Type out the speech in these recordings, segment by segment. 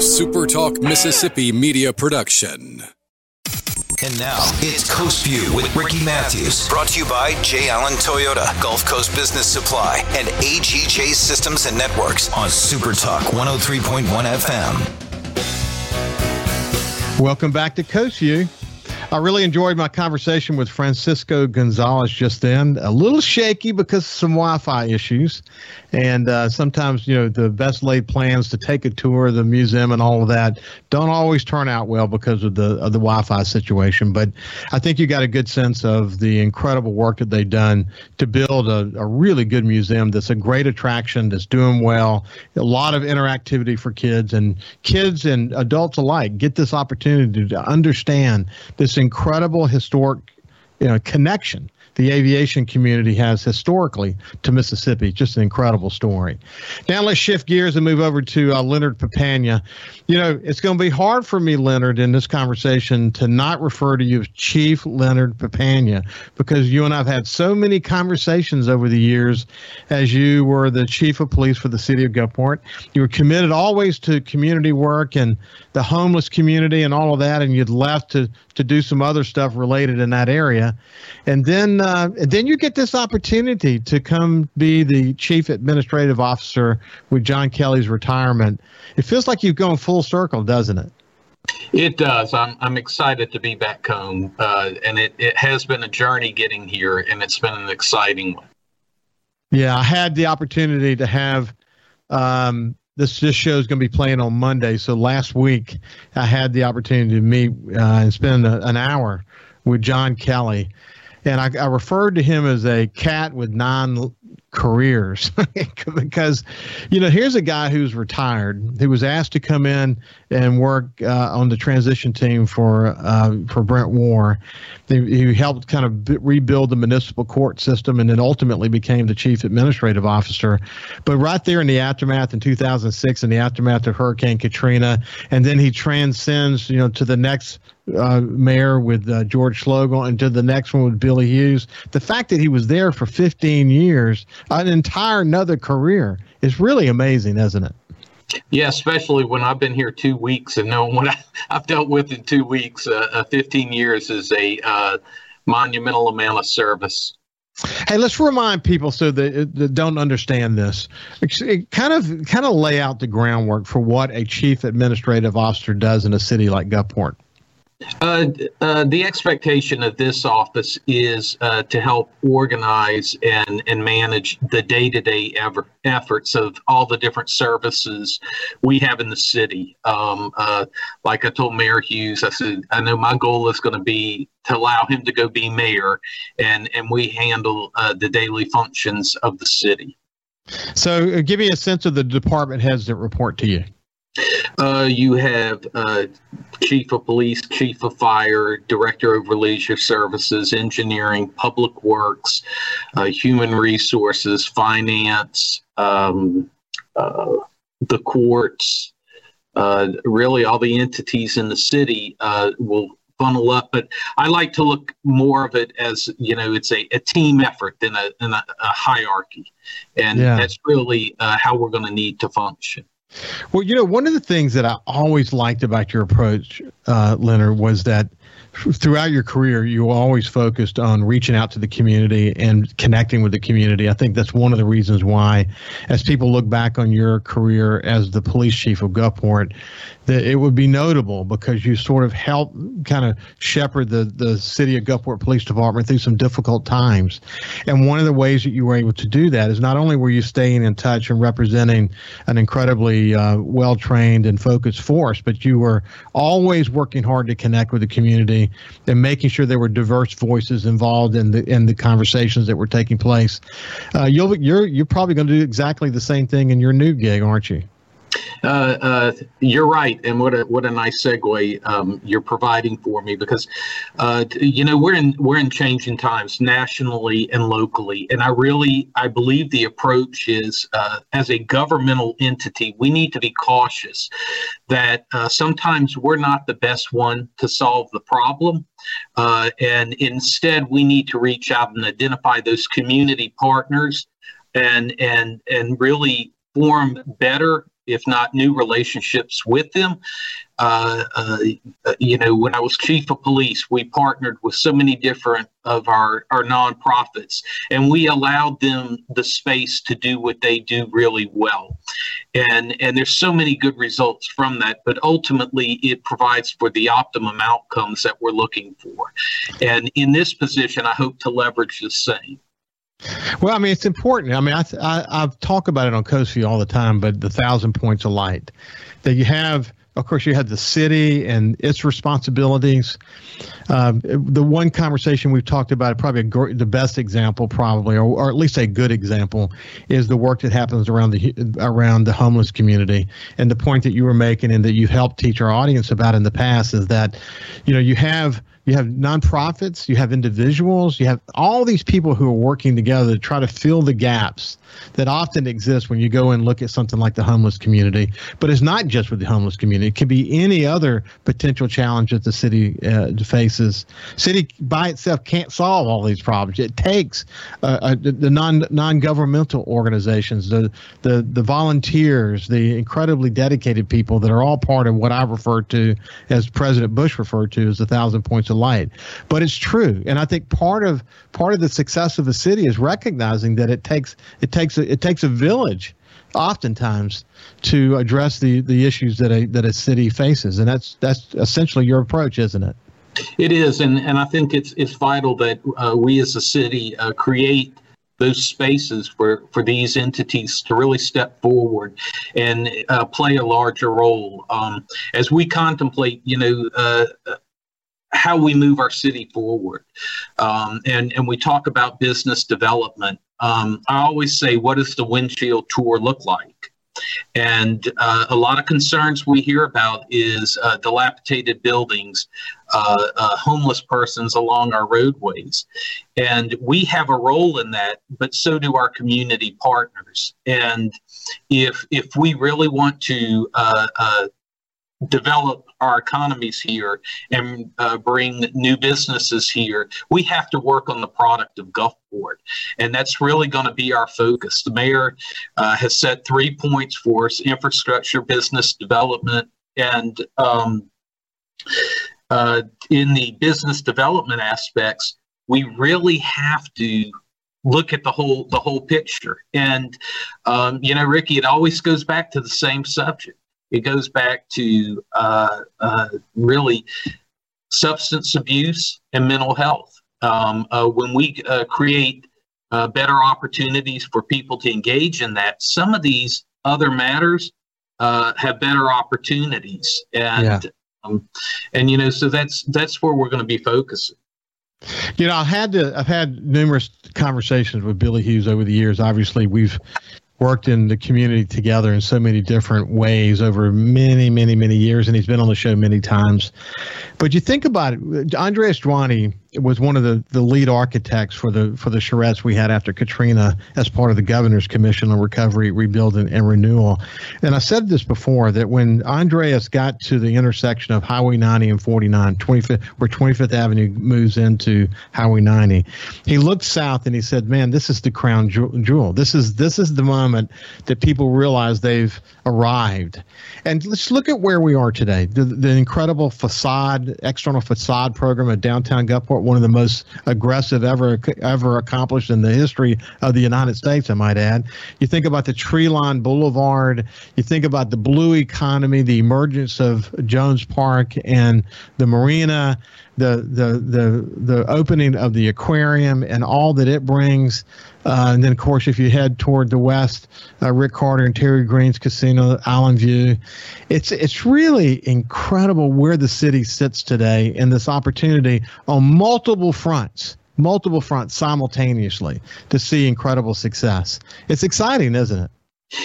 a Super Talk Mississippi media production. And now, it's Coast View with Ricky Matthews. Brought to you by J. Allen Toyota, Gulf Coast Business Supply, and AGJ Systems and Networks on Super Talk 103.1 FM. Welcome back to Coast View. I really enjoyed my conversation with Francisco Gonzalez just then. A little shaky because of some Wi-Fi issues. And sometimes, you know, the best laid plans to take a tour of the museum and all of that don't always turn out well because of the Wi-Fi situation. But I think you got a good sense of the incredible work that they've done to build a really good museum that's a great attraction, that's doing well, a lot of interactivity for kids and adults alike get this opportunity to understand this incredible historic, you know, connection the aviation community has historically to Mississippi. Just an incredible story. Now let's shift gears and move over to Leonard Papania. You know, it's going to be hard for me, Leonard, in this conversation to not refer to you as Chief Leonard Papania, because you and I've had so many conversations over the years as you were the chief of police for the city of Gulfport. You were committed always to community work and the homeless community and all of that, and you'd left to do some other stuff related in that area. And then you get this opportunity to come be the chief administrative officer with John Kelly's retirement. It feels like you've gone full circle, doesn't it? It does. I'm excited to be back home, and it has been a journey getting here, and it's been an exciting one. Yeah, I had the opportunity to have this show is going to be playing on Monday. So last week I had the opportunity to meet and spend an hour with John Kelly. And I referred to him as a cat with 9 careers because, you know, here's a guy who's retired, who was asked to come in and work on the transition team for Brent War. He helped kind of rebuild the municipal court system and then ultimately became the chief administrative officer. But right there in the aftermath in 2006, in the aftermath of Hurricane Katrina, and then he transcends, you know, to the next mayor with George Slagle, and did the next one with Billy Hughes. The fact that he was there for 15 years, an entire another career, is really amazing, isn't it? Yeah, especially when I've been here 2 weeks and knowing what I've dealt with in 2 weeks. 15 years is a monumental amount of service. Hey, let's remind people so that don't understand this. It kind of lay out the groundwork for what a chief administrative officer does in a city like Gulfport. The expectation of this office is to help organize and manage the day-to-day efforts of all the different services we have in the city. Like I told Mayor Hughes, I said, I know my goal is going to be to allow him to go be mayor, and we handle the daily functions of the city. So give me a sense of the department heads that report to you. You have Chief of Police, Chief of Fire, Director of Leisure Services, Engineering, Public Works, Human Resources, Finance, the courts, really all the entities in the city will funnel up, but I like to look more of it as, you know, it's a team effort than a hierarchy, and that's really how we're going to need to function. Well, you know, one of the things that I always liked about your approach, Leonard, was that throughout your career, you always focused on reaching out to the community and connecting with the community. I think that's one of the reasons why, as people look back on your career as the police chief of Gulfport, that it would be notable because you sort of helped kind of shepherd the city of Gulfport Police Department through some difficult times. And one of the ways that you were able to do that is not only were you staying in touch and representing an incredibly well-trained and focused force, but you were always working hard to connect with the community and making sure there were diverse voices involved in the conversations that were taking place. You're probably going to do exactly the same thing in your new gig, aren't you? You're right, and what a nice segue you're providing for me, because you know, we're in changing times nationally and locally, and I believe the approach is as a governmental entity we need to be cautious that sometimes we're not the best one to solve the problem. And instead we need to reach out and identify those community partners and really form better if not new relationships with them. You know, when I was chief of police, we partnered with so many different of our nonprofits, and we allowed them the space to do what they do really well. And there's so many good results from that, but ultimately it provides for the optimum outcomes that we're looking for. And in this position, I hope to leverage the same. Well, I mean, it's important. I mean, I've talked about it on Coastview all the time, but the 1,000 points of light that you have. Of course, you had the city and its responsibilities. The one conversation we've talked about, probably the best example, probably, or at least a good example, is the work that happens around the homeless community. And the point that you were making, and that you've helped teach our audience about in the past, is that, you know, you have nonprofits, you have individuals, you have all these people who are working together to try to fill the gaps that often exist when you go and look at something like the homeless community. But it's not just with the homeless community. It could be any other potential challenge that the city faces. City by itself can't solve all these problems. It takes the non-governmental organizations, the volunteers, the incredibly dedicated people that are all part of what I refer to as President Bush referred to as the 1,000 points of light. But it's true, and I think part of the success of a city is recognizing that it takes a village, oftentimes, to address the issues that a city faces, and that's essentially your approach, isn't it? It is, and I think it's vital that we as a city create those spaces for these entities to really step forward and play a larger role as we contemplate, you know, how we move our city forward. And we talk about business development. I always say, what does the windshield tour look like? And a lot of concerns we hear about is dilapidated buildings, homeless persons along our roadways. And we have a role in that, but so do our community partners. And if we really want to develop our economies here and bring new businesses here, we have to work on the product of Gulfport. And that's really going to be our focus. The mayor has set 3 points for us: infrastructure, business development, and in the business development aspects, we really have to look at the whole picture. And, you know, Ricky, it always goes back to the same subject. It goes back to really substance abuse and mental health. When we create better opportunities for people to engage in that, some of these other matters have better opportunities. And, yeah. And you know, so that's where we're going to be focusing. You know, I've had numerous conversations with Billy Hughes over the years. Obviously, we've worked in the community together in so many different ways over many, many, many years, and he's been on the show many times. But you think about it, Andres Duany was one of the lead architects for the charrettes we had after Katrina as part of the Governor's Commission on Recovery, Rebuild, and Renewal. And I said this before, that when Andres got to the intersection of Highway 90 and 49, where 25th Avenue moves into Highway 90, he looked south and he said, man, this is the crown jewel. This is the moment that people realize they've arrived. And let's look at where we are today. The incredible external facade program of downtown Gulfport, one of the most aggressive ever accomplished in the history of the United States, I might add. You think about the Tree-Line Boulevard, you think about the blue economy, the emergence of Jones Park and the marina, the opening of the aquarium and all that it brings. And then, of course, if you head toward the west, Rick Carter and Terry Green's Casino, Island View. It's really incredible where the city sits today and this opportunity on multiple fronts simultaneously to see incredible success. It's exciting, isn't it?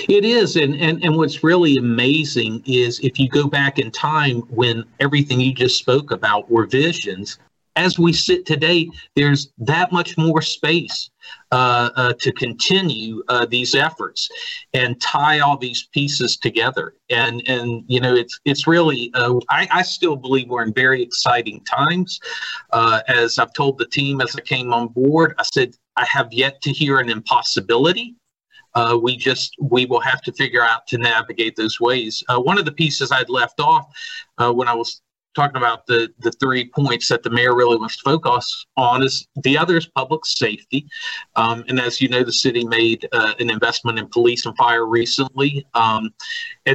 It is. And what's really amazing is if you go back in time when everything you just spoke about were visions, as we sit today, there's that much more space to continue these efforts and tie all these pieces together. And you know, it's really, I still believe we're in very exciting times. As I've told the team as I came on board, I said, I have yet to hear an impossibility. We will have to figure out to navigate those ways. One of the pieces I'd left off when I was talking about the 3 points that the mayor really wants to focus on is the other is public safety. And as you know, the city made an investment in police and fire recently. And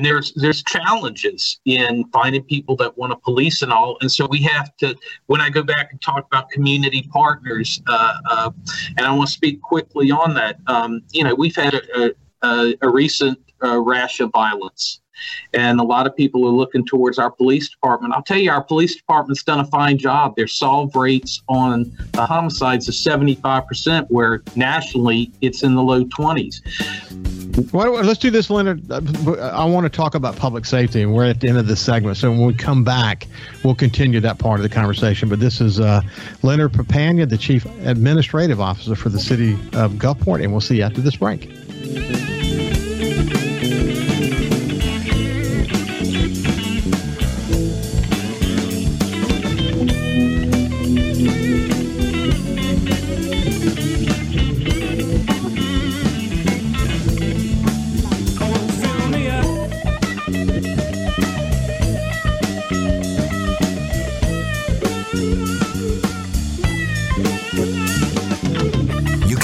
there's challenges in finding people that want to police and all. And so we have to, when I go back and talk about community partners, and I want to speak quickly on that. We've had a recent rash of violence. And a lot of people are looking towards our police department. I'll tell you, our police department's done a fine job. Their solve rates on homicides are 75%, where nationally it's in the low 20s. Well, let's do this, Leonard. I want to talk about public safety, and we're at the end of this segment. So when we come back, we'll continue that part of the conversation. But this is Leonard Papania, the Chief Administrative Officer for the City of Gulfport, and we'll see you after this break.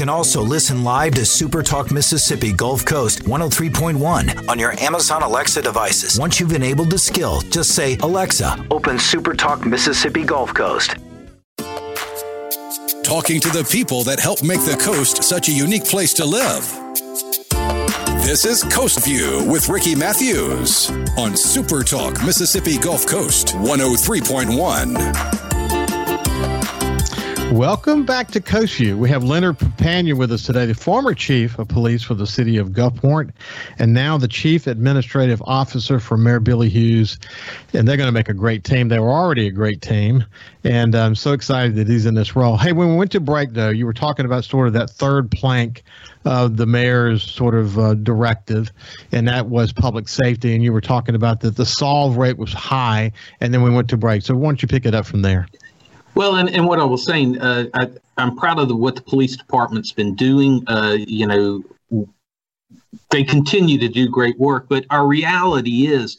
Also listen live to Super Talk Mississippi Gulf Coast 103.1 on your Amazon Alexa devices. Once you've enabled the skill, just say, Alexa, open Super Talk Mississippi Gulf Coast. Talking to the people that help make the coast such a unique place to live. This is Coast View with Ricky Matthews on Super Talk Mississippi Gulf Coast 103.1. Welcome back to Coast View. We have Leonard Papania with us today, the former chief of police for the city of Gulfport, and now the chief administrative officer for Mayor Billy Hughes. And they're going to make a great team. They were already a great team, and I'm so excited that he's in this role. Hey, when we went to break, though, you were talking about sort of that third plank of the mayor's sort of directive, and that was public safety. And you were talking about that the solve rate was high, and then we went to break. So why don't you pick it up from there? Well, and what I was saying, I'm proud of what the police department's been doing. They continue to do great work, but our reality is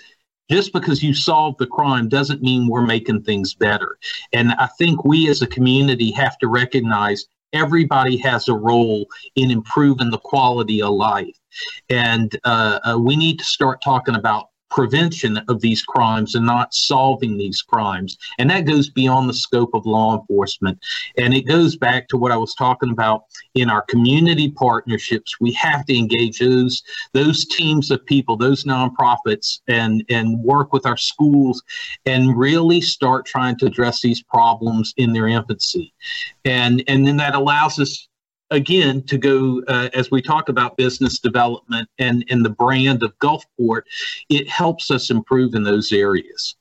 just because you solve the crime doesn't mean we're making things better. And I think we as a community have to recognize everybody has a role in improving the quality of life. And we need to start talking about prevention of these crimes and not solving these crimes. And that goes beyond the scope of law enforcement. And it goes back to what I was talking about in our community partnerships. We have to engage those teams of people, those nonprofits, and work with our schools and really start trying to address these problems in their infancy. And then that allows us, again, to go as we talk about business development and the brand of Gulfport, it helps us improve in those areas.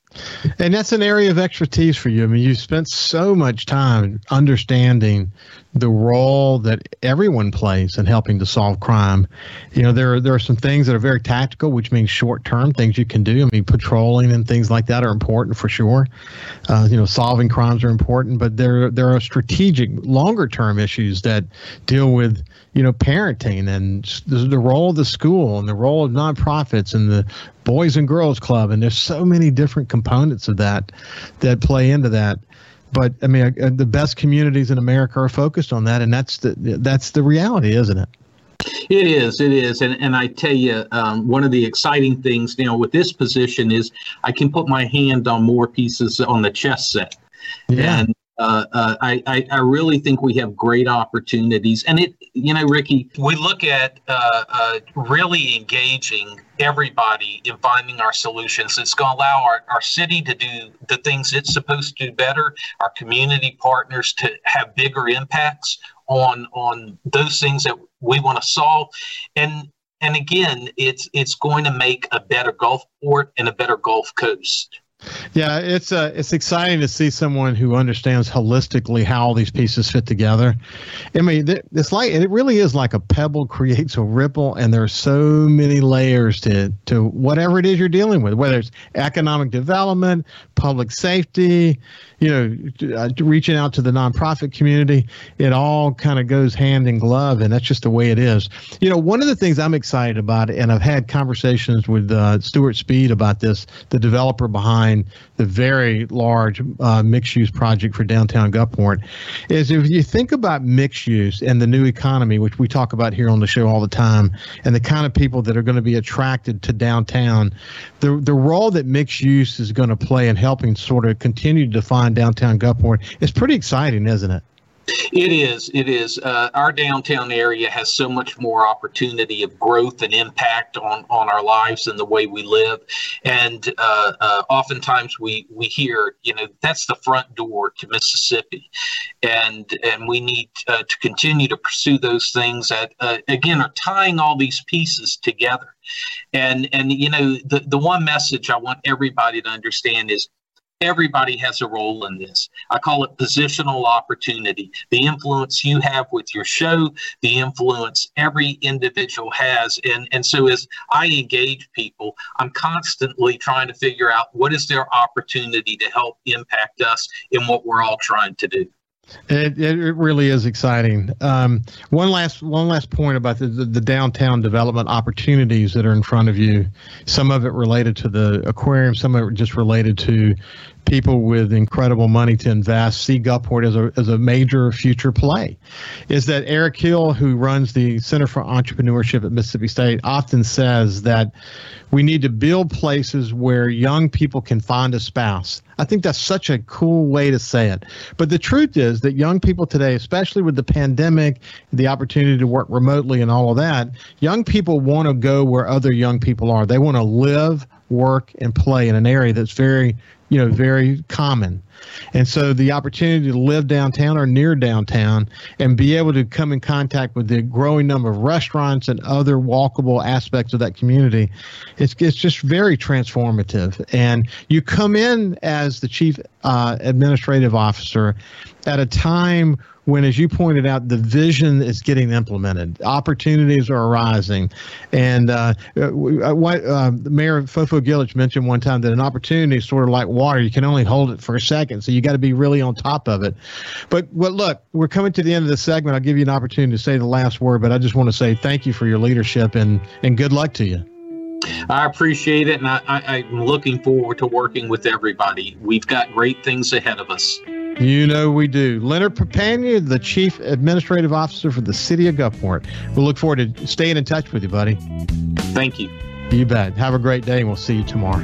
And that's an area of expertise for you. I mean, you spent so much time understanding the role that everyone plays in helping to solve crime. You know, there are some things that are very tactical, which means short-term things you can do. I mean, patrolling and things like that are important for sure. Solving crimes are important, but there are strategic, longer-term issues that deal with, parenting and the role of the school and the role of nonprofits and the Boys and Girls Club. And there's so many different components of that play into that. But I mean, the best communities in America are focused on that, and that's the reality, isn't it? It is. And I tell you, one of the exciting things now with this position is I can put my hand on more pieces on the chess set. Yeah. And I really think we have great opportunities. And Ricky, we look at really engaging everybody in finding our solutions. It's going to allow our city to do the things it's supposed to do better, our community partners to have bigger impacts on those things that we want to solve. And again, it's going to make a better Gulfport and a better Gulf Coast. Yeah, it's exciting to see someone who understands holistically how all these pieces fit together. I mean, it's like, it really is like a pebble creates a ripple, and there are so many layers to whatever it is you're dealing with, whether it's economic development, public safety, reaching out to the nonprofit community. It all kind of goes hand in glove, and that's just the way it is. You know, one of the things I'm excited about, and I've had conversations with Stuart Speed about this, the developer behind the very large mixed-use project for downtown Gulfport, is if you think about mixed use and the new economy, which we talk about here on the show all the time, and the kind of people that are going to be attracted to downtown, the role that mixed use is going to play in helping sort of continue to define downtown Gulfport is pretty exciting, isn't it? It is. It is. Our downtown area has so much more opportunity of growth and impact on our lives and the way we live. And oftentimes we hear, that's the front door to Mississippi. And we need to continue to pursue those things that, again, are tying all these pieces together. And the one message I want everybody to understand is, everybody has a role in this. I call it positional opportunity. The influence you have with your show, the influence every individual has. And so as I engage people, I'm constantly trying to figure out what is their opportunity to help impact us in what we're all trying to do. It really is exciting. One last point about the downtown development opportunities that are in front of you. Some of it related to the aquarium, some of it just related to people with incredible money to invest see Gulfport as a major future play. Is that Eric Hill, who runs the Center for Entrepreneurship at Mississippi State, often says that we need to build places where young people can find a spouse. I think that's such a cool way to say it. But the truth is that young people today, especially with the pandemic, the opportunity to work remotely and all of that, young people want to go where other young people are. They want to live, work, and play in an area that's very common. And so the opportunity to live downtown or near downtown and be able to come in contact with the growing number of restaurants and other walkable aspects of that community, it's just very transformative. And you come in as the chief administrative officer at a time when, as you pointed out, the vision is getting implemented, opportunities are arising. And Mayor Fofo Gillich mentioned one time that an opportunity is sort of like water. You can only hold it for a second, so you got to be really on top of it. But look, we're coming to the end of the segment. I'll give you an opportunity to say the last word, but I just want to say thank you for your leadership and good luck to you. I appreciate it, and I'm looking forward to working with everybody. We've got great things ahead of us. You know we do. Leonard Papania, the Chief Administrative Officer for the City of Gulfport. We'll look forward to staying in touch with you, buddy. Thank you. You bet. Have a great day, and we'll see you tomorrow.